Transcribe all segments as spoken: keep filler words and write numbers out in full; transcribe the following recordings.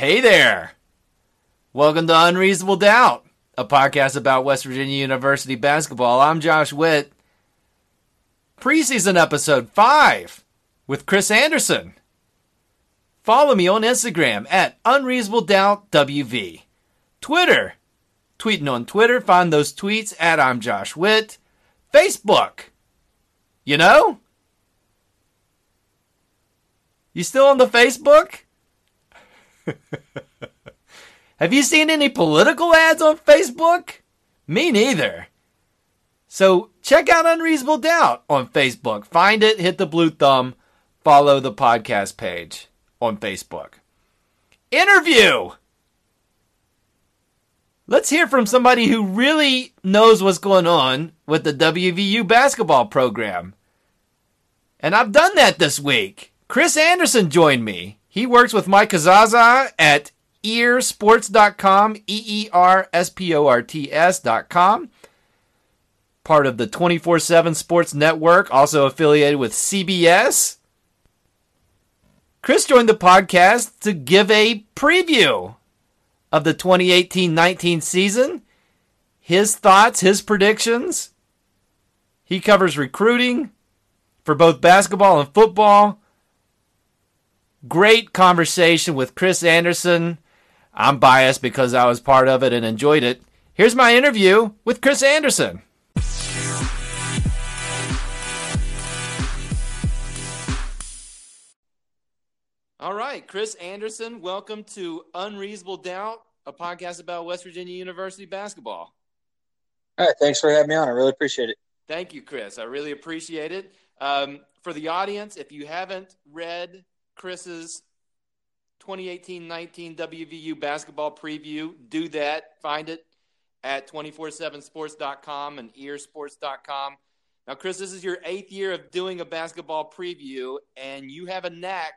Hey there! Welcome to Unreasonable Doubt, a podcast about West Virginia University basketball. I'm Josh Witt. Preseason episode five with Chris Anderson. Follow me on Instagram at unreasonabledoubtwv. Twitter. Tweeting on Twitter. Find those tweets at I'm Josh Witt. Facebook. You know? You still on the Facebook? Have you seen any political ads on Facebook? Me neither. So check out Unreasonable Doubt on Facebook. Find it, hit the blue thumb, follow the podcast page on Facebook. Interview! Let's hear from somebody who really knows what's going on with the W V U basketball program. And I've done that this week. Chris Anderson joined me. He works with Mike Kazaza at ear sports dot com, E E R S P O R T S dot com. Part of the two forty-seven Sports Network, also affiliated with C B S. Chris joined the podcast to give a preview of the twenty eighteen nineteen season, his thoughts, his predictions. He covers recruiting for both basketball and football. Great conversation with Chris Anderson. I'm biased because I was part of it and enjoyed it. Here's my interview with Chris Anderson. All right, Chris Anderson, welcome to Unreasonable Doubt, a podcast about West Virginia University basketball. All right, thanks for having me on. I really appreciate it. Thank you, Chris. I really appreciate it. Um, for the audience, if you haven't read Chris's twenty eighteen nineteen W V U basketball preview, do that. Find it at two forty-seven sports dot com and ear sports dot com. Now, Chris, this is your eighth year of doing a basketball preview, and you have a knack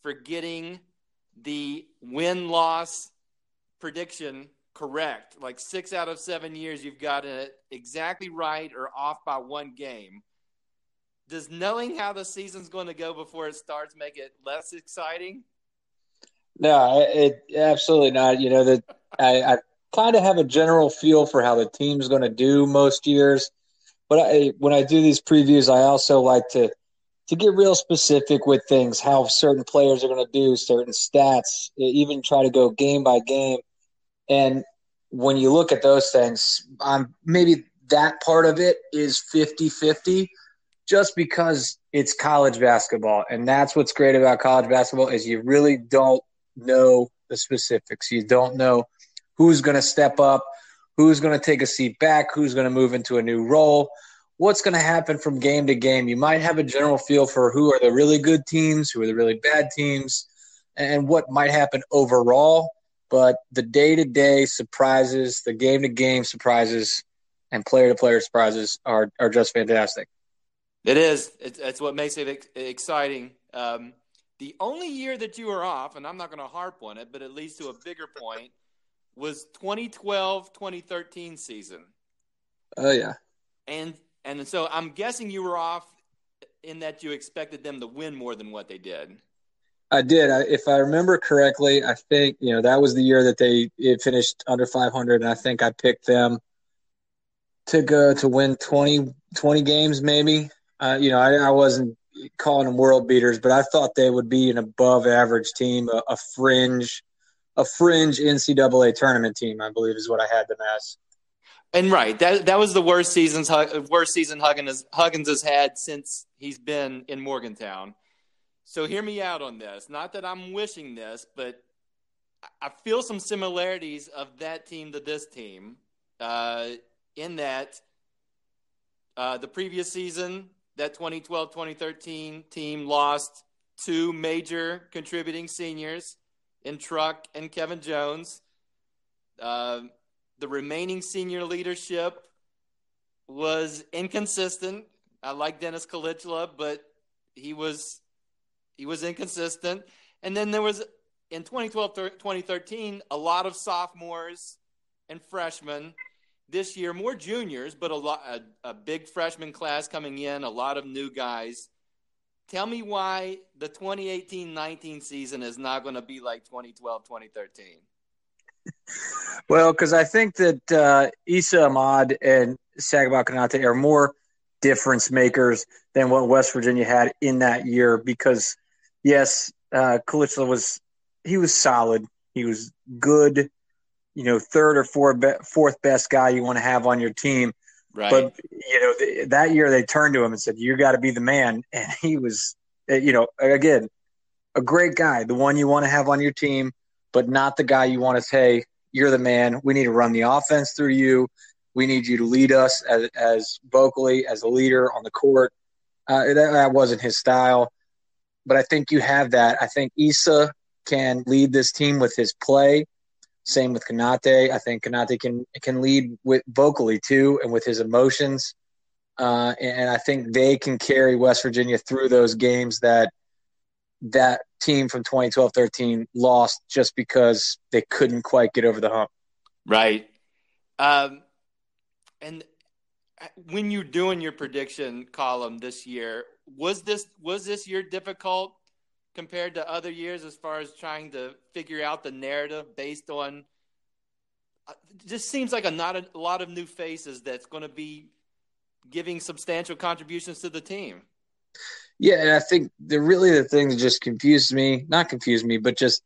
for getting the win-loss prediction correct. Like six out of seven years, you've gotten it exactly right or off by one game. Does knowing how the season's going to go before it starts make it less exciting? No, it absolutely not. You know, that I, I kind of have a general feel for how the team's going to do most years. But I, when I do these previews, I also like to to get real specific with things, how certain players are going to do, certain stats, even try to go game by game. And when you look at those things, I'm, maybe that part of it is fifty-fifty. Just because it's college basketball, and that's what's great about college basketball is you really don't know the specifics. You don't know who's going to step up, who's going to take a seat back, who's going to move into a new role, what's going to happen from game to game. You might have a general feel for who are the really good teams, who are the really bad teams, and what might happen overall, but the day-to-day surprises, the game-to-game surprises, and player-to-player surprises are, are just fantastic. It is. It's, it's what makes it exciting. Um, the only year that you were off, and I'm not going to harp on it, but it leads to a bigger point, was twenty twelve twenty thirteen season. Oh, yeah. And and so I'm guessing you were off in that you expected them to win more than what they did. I did. I, if I remember correctly, I think, you know, that was the year that they it finished under five hundred, and I think I picked them to go to win twenty, twenty games maybe. Uh, you know, I, I wasn't calling them world beaters, but I thought they would be an above-average team, a, a fringe, a fringe N C double A tournament team. I believe is what I had them as. And right, that that was the worst season's worst season Huggins Huggins has had since he's been in Morgantown. So hear me out on this. Not that I'm wishing this, but I feel some similarities of that team to this team. Uh, in that, uh, the previous season, that twenty twelve twenty thirteen team lost two major contributing seniors in Truck and Kevin Jones. Uh, the remaining senior leadership was inconsistent. I like Dennis Kalichula, but he was he was inconsistent. And then there was, in twenty twelve twenty thirteen, a lot of sophomores and freshmen. This year, more juniors, but a lot a, a big freshman class coming in, a lot of new guys. Tell me why the twenty eighteen nineteen season is not going to be like twenty twelve twenty thirteen. Well, because I think that uh, Issa Ahmad and Sagaba Konate are more difference makers than what West Virginia had in that year because, yes, uh, Kalichula was – he was solid. He was good, you know, third or fourth, be- fourth best guy you want to have on your team. Right. But, you know, th- that year they turned to him and said, you got to be the man. And he was, you know, again, a great guy, the one you want to have on your team, but not the guy you want to say, you're the man. We need to run the offense through you. We need you to lead us as, as vocally, as a leader on the court. Uh, that, that wasn't his style. But I think you have that. I think Issa can lead this team with his play. Same with Konate. I think Konate can can lead with vocally too and with his emotions. Uh, and, and I think they can carry West Virginia through those games that that team from twenty twelve thirteen lost just because they couldn't quite get over the hump. Right. Um, and when you're doing your prediction column this year, was this was this year difficult compared to other years as far as trying to figure out the narrative based on uh, – just seems like a not a, a lot of new faces that's going to be giving substantial contributions to the team? Yeah, and I think the really the thing that just confused me – not confused me, but just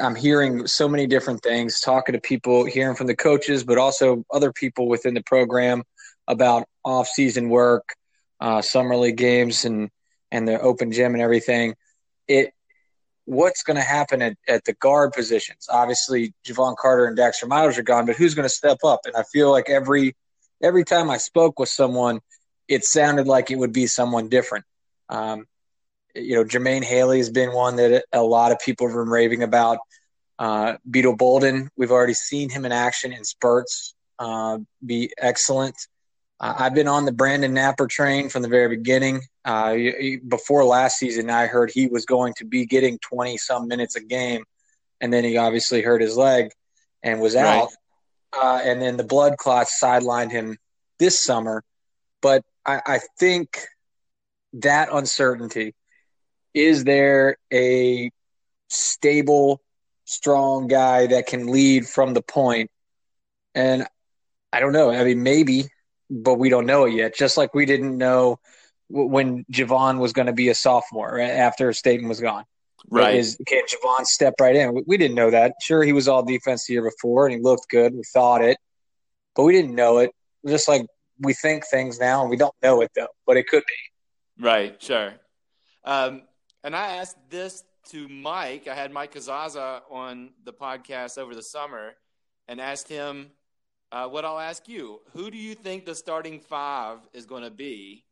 I'm hearing so many different things, talking to people, hearing from the coaches, but also other people within the program about off-season work, uh, summer league games, and, and the open gym and everything. It what's going to happen at, at the guard positions? Obviously, Javon Carter and Daxter Miles are gone, but who's going to step up? And I feel like every every time I spoke with someone, it sounded like it would be someone different. Um, you know, Jermaine Haley has been one that a lot of people have been raving about. Uh, Beetle Bolden, we've already seen him in action in spurts, uh, be excellent. Uh, I've been on the Brandon Knapper train from the very beginning. Uh, before last season, I heard he was going to be getting twenty-some minutes a game, and then he obviously hurt his leg and was out. Right. Uh, and then the blood clots sidelined him this summer. But I, I think that uncertainty, is there a stable, strong guy that can lead from the point? And I don't know. I mean, maybe – but we don't know it yet. Just like we didn't know when Javon was going to be a sophomore after Staten was gone. Right. Is, can Javon step right in? We didn't know that. Sure, he was all defense the year before, and he looked good. We thought it. But we didn't know it. Just like we think things now, and we don't know it, though. But it could be. Right, sure. Um, and I asked this to Mike. I had Mike Kazaza on the podcast over the summer and asked him, Uh, what I'll ask you, who do you think the starting five is going to be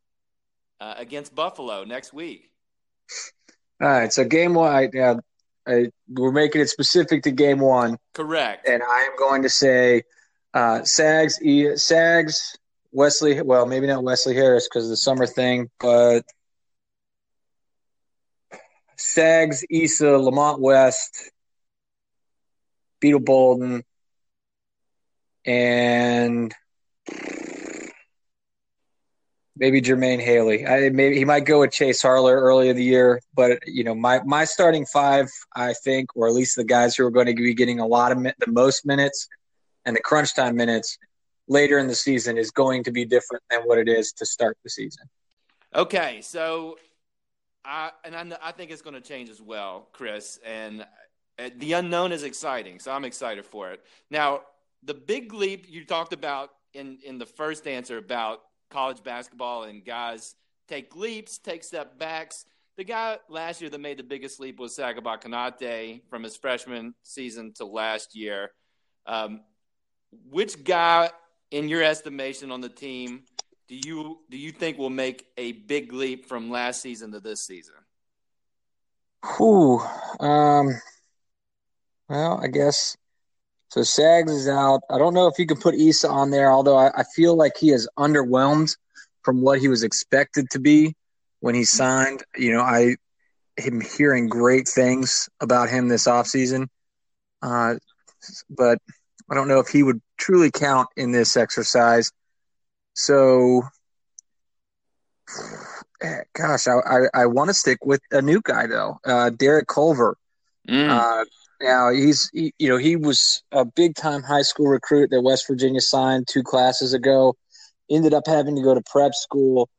uh, against Buffalo next week? All right, so game one, I, uh, I, we're making it specific to game one. Correct. And I am going to say uh, Sags, e, Sags, Wesley – well, maybe not Wesley Harris because of the summer thing, but Sags, Issa, Lamont West, Beetle Bolden, and maybe Jermaine Haley. I maybe he might go with Chase Harler early in the year, but you know, my, my starting five, I think, or at least the guys who are going to be getting a lot of the most minutes and the crunch time minutes later in the season is going to be different than what it is to start the season. Okay, so I and I, I think it's going to change as well, Chris. And the unknown is exciting, so I'm excited for it now. The big leap you talked about in, in the first answer about college basketball and guys take leaps, take step backs. The guy last year that made the biggest leap was Sagaba Konate from his freshman season to last year. Um, which guy, in your estimation, on the team do you do you think will make a big leap from last season to this season? Whew. Um, well, I guess – so Sags is out. I don't know if you can put Issa on there, although I, I feel like he is underwhelmed from what he was expected to be when he signed. You know, I am hearing great things about him this offseason, uh, but I don't know if he would truly count in this exercise. So gosh, I I, I want to stick with a new guy though, uh, Derek Culver. Mm. Uh, now he's he, you know he was a big time high school recruit that West Virginia signed two classes ago. Ended up having to go to prep school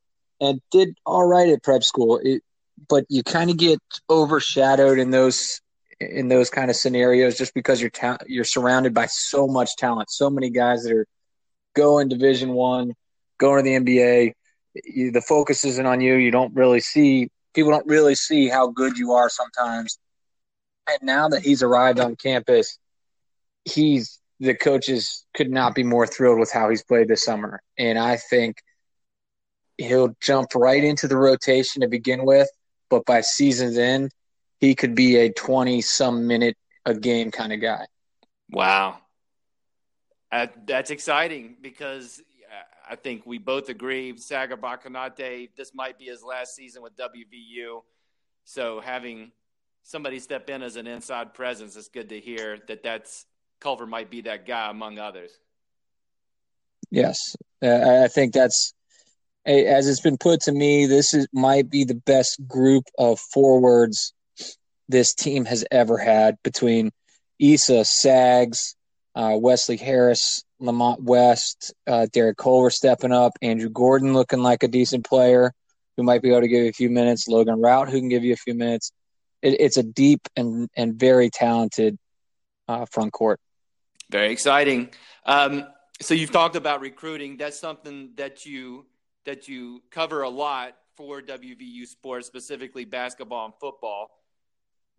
and did all right at prep school. It, but you kind of get overshadowed in those in those kind of scenarios just because you're ta- you're surrounded by so much talent, so many guys that are going Division One, going to the N B A. You, the focus isn't on you. You don't really see people don't really see how good you are sometimes. And now that he's arrived on campus, he's the coaches could not be more thrilled with how he's played this summer. And I think he'll jump right into the rotation to begin with, but by season's end, he could be a twenty-some minute a game kind of guy. Wow. Uh, that's exciting because I think we both agree, Sagaba Konate, this might be his last season with W V U. So having somebody step in as an inside presence, it's good to hear that that's Culver might be that guy among others. Yes. Uh, I think that's, as it's been put to me, this is might be the best group of forwards this team has ever had between Issa, Sags, uh, Wesley Harris, Lamont West, uh, Derek Culver stepping up, Andrew Gordon looking like a decent player who might be able to give you a few minutes, Logan Rout who can give you a few minutes. It, it's a deep and, and very talented uh, front court. Very exciting. Um, so you've talked about recruiting. That's something that you that you cover a lot for W V U sports, specifically basketball and football.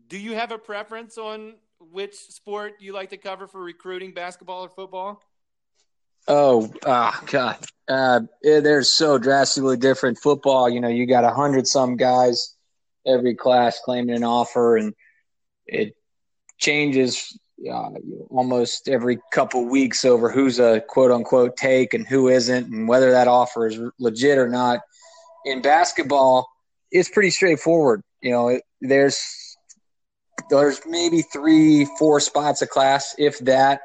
Do you have a preference on which sport you like to cover for recruiting, basketball or football? Oh, oh God. Uh, they're so drastically different. Football, you know, you got a hundred some guys every class claiming an offer, and it changes uh, almost every couple weeks over who's a quote-unquote take and who isn't and whether that offer is legit or not. In basketball, it's pretty straightforward. You know, it, there's there's maybe three, four spots a class, if that,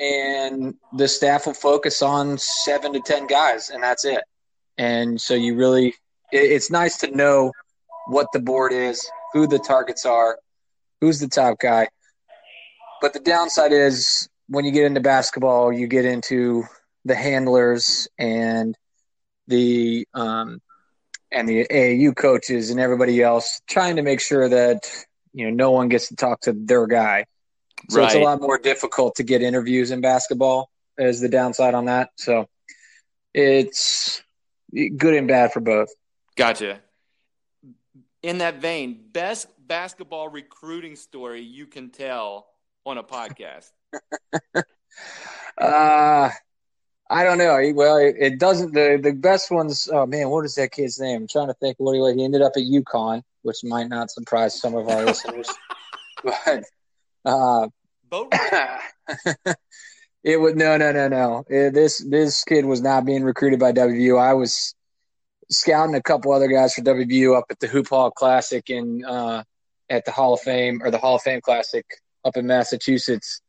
and the staff will focus on seven to ten guys, and that's it. And so you really it, – it's nice to know – what the board is, who the targets are, who's the top guy. But the downside is when you get into basketball, you get into the handlers and the um, and the A A U coaches and everybody else trying to make sure that, you know, no one gets to talk to their guy. So right. It's a lot more difficult to get interviews in basketball is the downside on that. So it's good and bad for both. Gotcha. In that vein, best basketball recruiting story you can tell on a podcast. uh, I don't know. Well, it, it doesn't. The, the best ones. Oh man, what is that kid's name? I'm trying to think. What he he ended up at UConn, which might not surprise some of our listeners. But uh, boat. it would no, no, no, no. It, this this kid was not being recruited by W V U. I was scouting a couple other guys for W V U up at the Hoop Hall Classic and uh, at the Hall of Fame or the Hall of Fame Classic up in Massachusetts.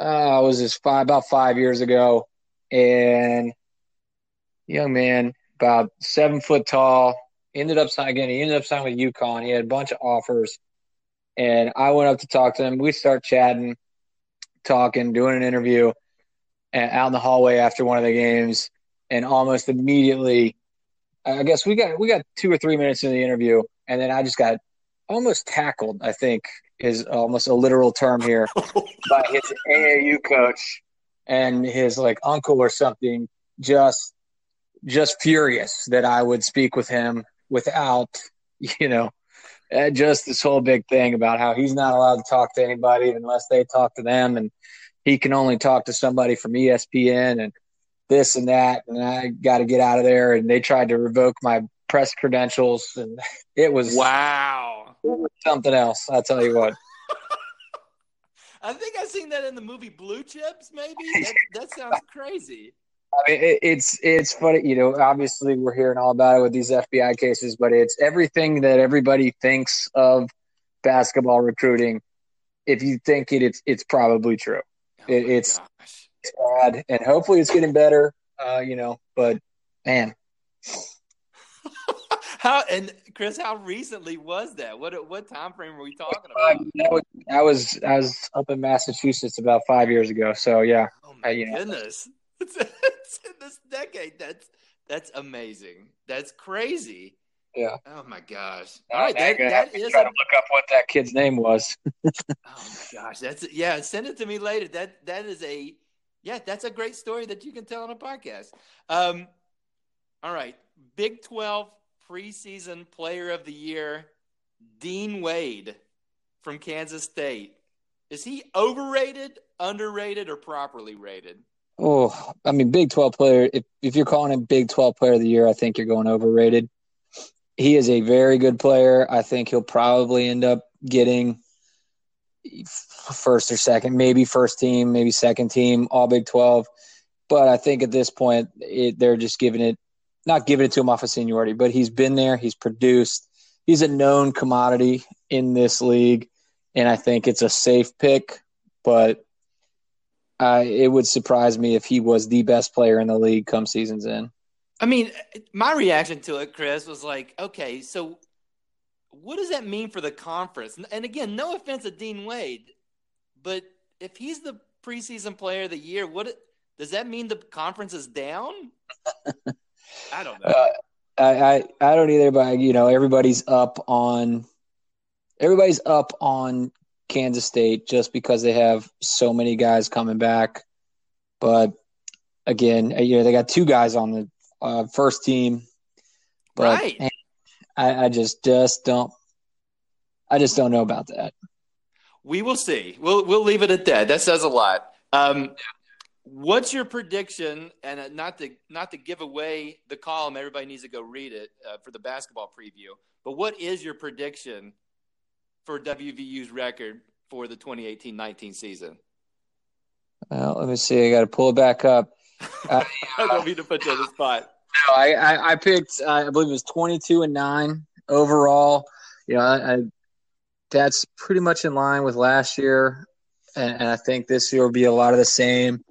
Uh, I was just five, about five years ago, and young man, about seven foot tall, ended up signing again. He ended up signing with UConn. He had a bunch of offers, and I went up to talk to him. We start chatting, talking, doing an interview, and out in the hallway after one of the games, and almost immediately. I guess we got we got two or three minutes in the interview, and then I just got almost tackled, I think is almost a literal term here, by his A A U coach and his like uncle or something, just just furious that I would speak with him without, you know, just this whole big thing about how he's not allowed to talk to anybody unless they talk to them, and he can only talk to somebody from E S P N and this and that, and I got to get out of there. And they tried to revoke my press credentials, and it was wow, it was something else. I'll tell you what. I think I've seen that in the movie Blue Chips. Maybe that, that sounds crazy. I mean, it, it's it's funny, you know. Obviously, we're hearing all about it with these F B I cases, but it's everything that everybody thinks of basketball recruiting. If you think it, it's it's probably true. Oh it, it's. Gosh. Bad, and hopefully it's getting better, uh, you know, but man. How and Chris, how recently was that? What what time frame were we talking about? Uh, I was I was up in Massachusetts about five years ago. So yeah. Oh my I, you goodness! Know. It's, it's in this decade. That's that's amazing. That's crazy. Yeah. Oh my gosh! All right, that, that is. Try to look up what that kid's name was. Oh my gosh! That's yeah. Send it to me later. That that is a yeah. That's a great story that you can tell on a podcast. Um, all right, Big twelve preseason player of the year, Dean Wade from Kansas State. Is he overrated, underrated, or properly rated? Oh, I mean, Big twelve player. If if you're calling him Big twelve player of the year, I think you're going overrated. He is a very good player. I think he'll probably end up getting first or second, maybe first team, maybe second team, all Big twelve. But I think at this point, it, they're just giving it, not giving it to him off of seniority, but he's been there, he's produced. He's a known commodity in this league, and I think it's a safe pick. But I, it would surprise me if he was the best player in the league come season's end. I mean, my reaction to it, Chris, was like, okay, so what does that mean for the conference? And again, no offense to Dean Wade, but if he's the preseason player of the year, what does that mean? The conference is down? I don't know. Uh, I, I I don't either, but you know, everybody's up on everybody's up on Kansas State just because they have so many guys coming back. But again, you know, they got two guys on the Uh, first team, but right. I, I just just don't. I just don't know about that. We will see. We'll we'll leave it at that. That says a lot. Um, what's your prediction? And not to not to give away the column, everybody needs to go read it uh, for the basketball preview. But what is your prediction for W V U's record for the twenty eighteen nineteen season? Well, let me see. I got to pull it back up. I, uh, I don't mean to put you on the spot. No, I, I, I picked. Uh, I believe it was twenty-two and nine overall. You know, I, I, that's pretty much in line with last year, and, and I think this year will be a lot of the same.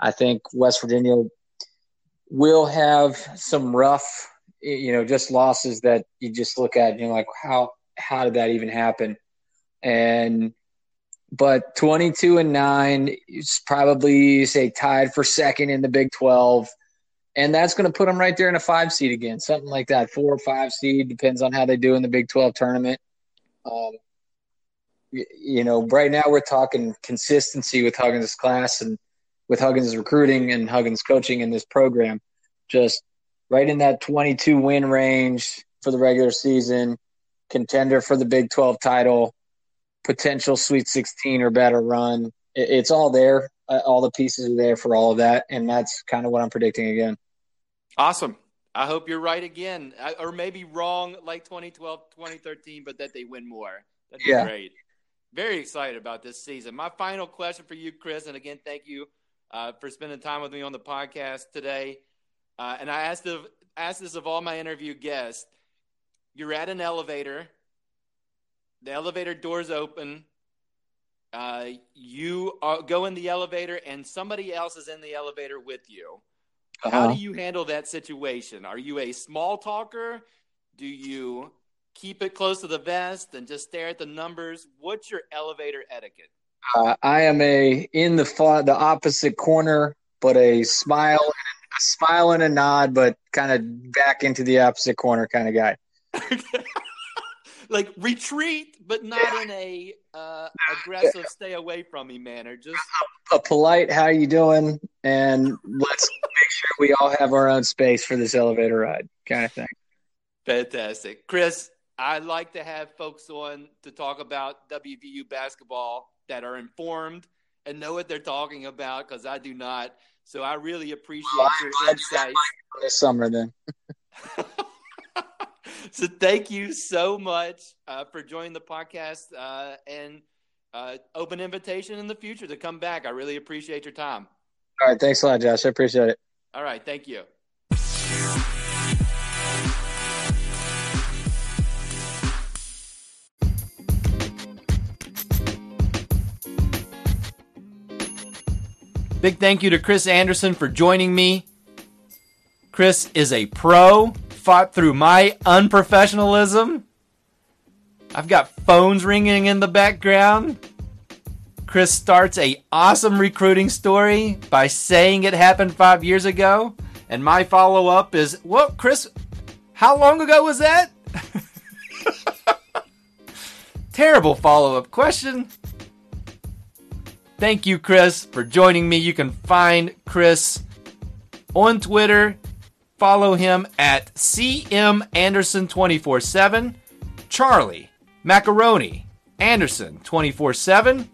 I think West Virginia will have some rough, you know, just losses that you just look at and you're like, how how did that even happen? And but twenty-two and nine is probably, say, tied for second in the Big twelve, and that's going to put them right there in a five seed again, something like that, four or five seed, depends on how they do in the Big twelve tournament. Um, you know, right now we're talking consistency with Huggins' class and with Huggins' recruiting and Huggins' coaching in this program, just right in that twenty-two win range for the regular season, contender for the Big twelve title, potential Sweet sixteen or better run. It's all there. All the pieces are there for all of that, and that's kind of what I'm predicting again. Awesome. I hope you're right again, I, or maybe wrong like twenty twelve, twenty thirteen, but that they win more. That'd be yeah. great. Very excited about this season. My final question for you, Chris, and again, thank you uh, for spending time with me on the podcast today. Uh, and I asked, of, asked this of all my interview guests. You're at an elevator. The elevator doors open. Uh, you are, go in the elevator, and somebody else is in the elevator with you. Uh-huh. How do you handle that situation? Are you a small talker? Do you keep it close to the vest and just stare at the numbers? What's your elevator etiquette? Uh, I am a in the fa- the opposite corner, but a smile, and a smile and a nod, but kind of back into the opposite corner kind of guy. Like retreat, but not yeah. in a uh, aggressive, stay away from me manner. Just a, a polite, how you doing? And let's make sure we all have our own space for this elevator ride kind of thing. Fantastic. Chris, I like to have folks on to talk about W V U basketball that are informed and know what they're talking about, because I do not. So I really appreciate well, your insight. This summer then. So thank you so much uh, for joining the podcast uh, and uh, open invitation in the future to come back. I really appreciate your time. All right. Thanks a lot, Josh. I appreciate it. All right. Thank you. Big thank you to Chris Anderson for joining me. Chris is a pro. fought through my unprofessionalism. I've got phones ringing in the background. Chris starts a awesome recruiting story by saying it happened five years ago. And my follow-up is, well, Chris, how long ago was that? Terrible follow-up question. Thank you, Chris, for joining me. You can find Chris on Twitter. Follow him at C M Anderson two four seven. Charlie, Macaroni, Anderson twenty-four seven.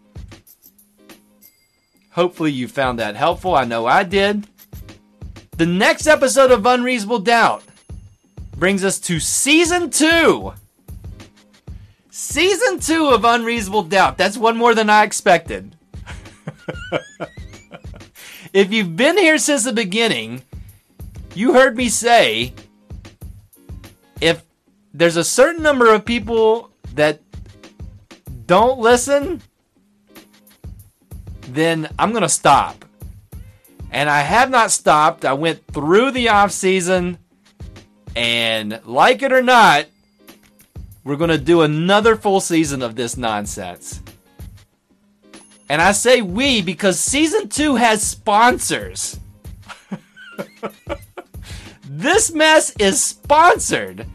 Hopefully you found that helpful. I know I did. The next episode of Unreasonable Doubt brings us to Season two. Season two of Unreasonable Doubt. That's one more than I expected. If you've been here since the beginning, you heard me say, if there's a certain number of people that don't listen, then I'm going to stop. And I have not stopped. I went through the off season, and like it or not, we're going to do another full season of this nonsense. And I say we because season two has sponsors. This mess is sponsored,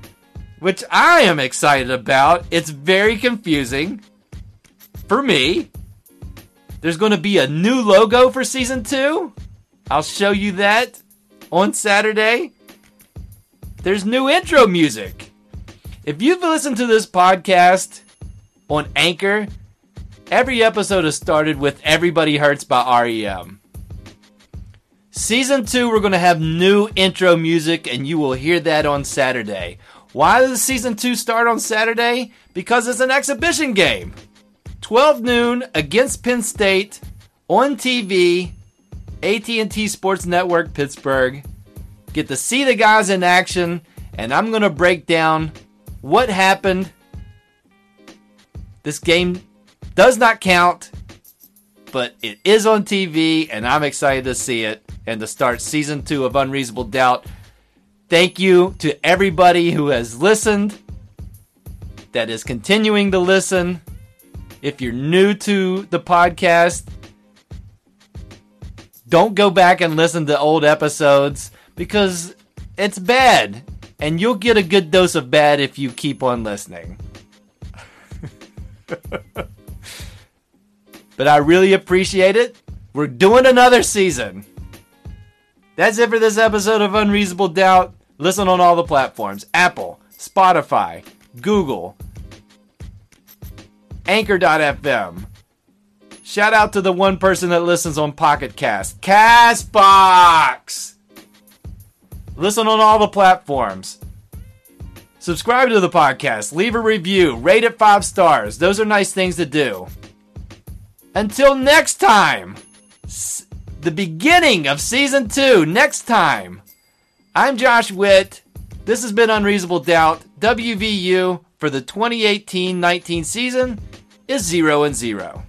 which I am excited about. It's very confusing for me. There's going to be a new logo for season two. I'll show you that on Saturday. There's new intro music. If you've listened to this podcast on Anchor, every episode has started with Everybody Hurts by R E M Season two, we're going to have new intro music, and you will hear that on Saturday. Why does Season two start on Saturday? Because it's an exhibition game. twelve noon against Penn State on T V, A T and T Sports Network Pittsburgh. Get to see the guys in action, and I'm going to break down what happened. This game does not count, but it is on T V, and I'm excited to see it and to start Season two of Unreasonable Doubt. Thank you to everybody who has listened, that is continuing to listen. If you're new to the podcast, don't go back and listen to old episodes because it's bad, and you'll get a good dose of bad if you keep on listening. But I really appreciate it. We're doing another season. That's it for this episode of Unreasonable Doubt. Listen on all the platforms. Apple, Spotify, Google, Anchor dot F M. Shout out to the one person that listens on Pocket Cast. Castbox! Listen on all the platforms. Subscribe to the podcast. Leave a review. Rate it five stars. Those are nice things to do. Until next time, s- the beginning of season two, next time. I'm Josh Witt. This has been Unreasonable Doubt. W V U for the twenty eighteen nineteen season is zero and zero.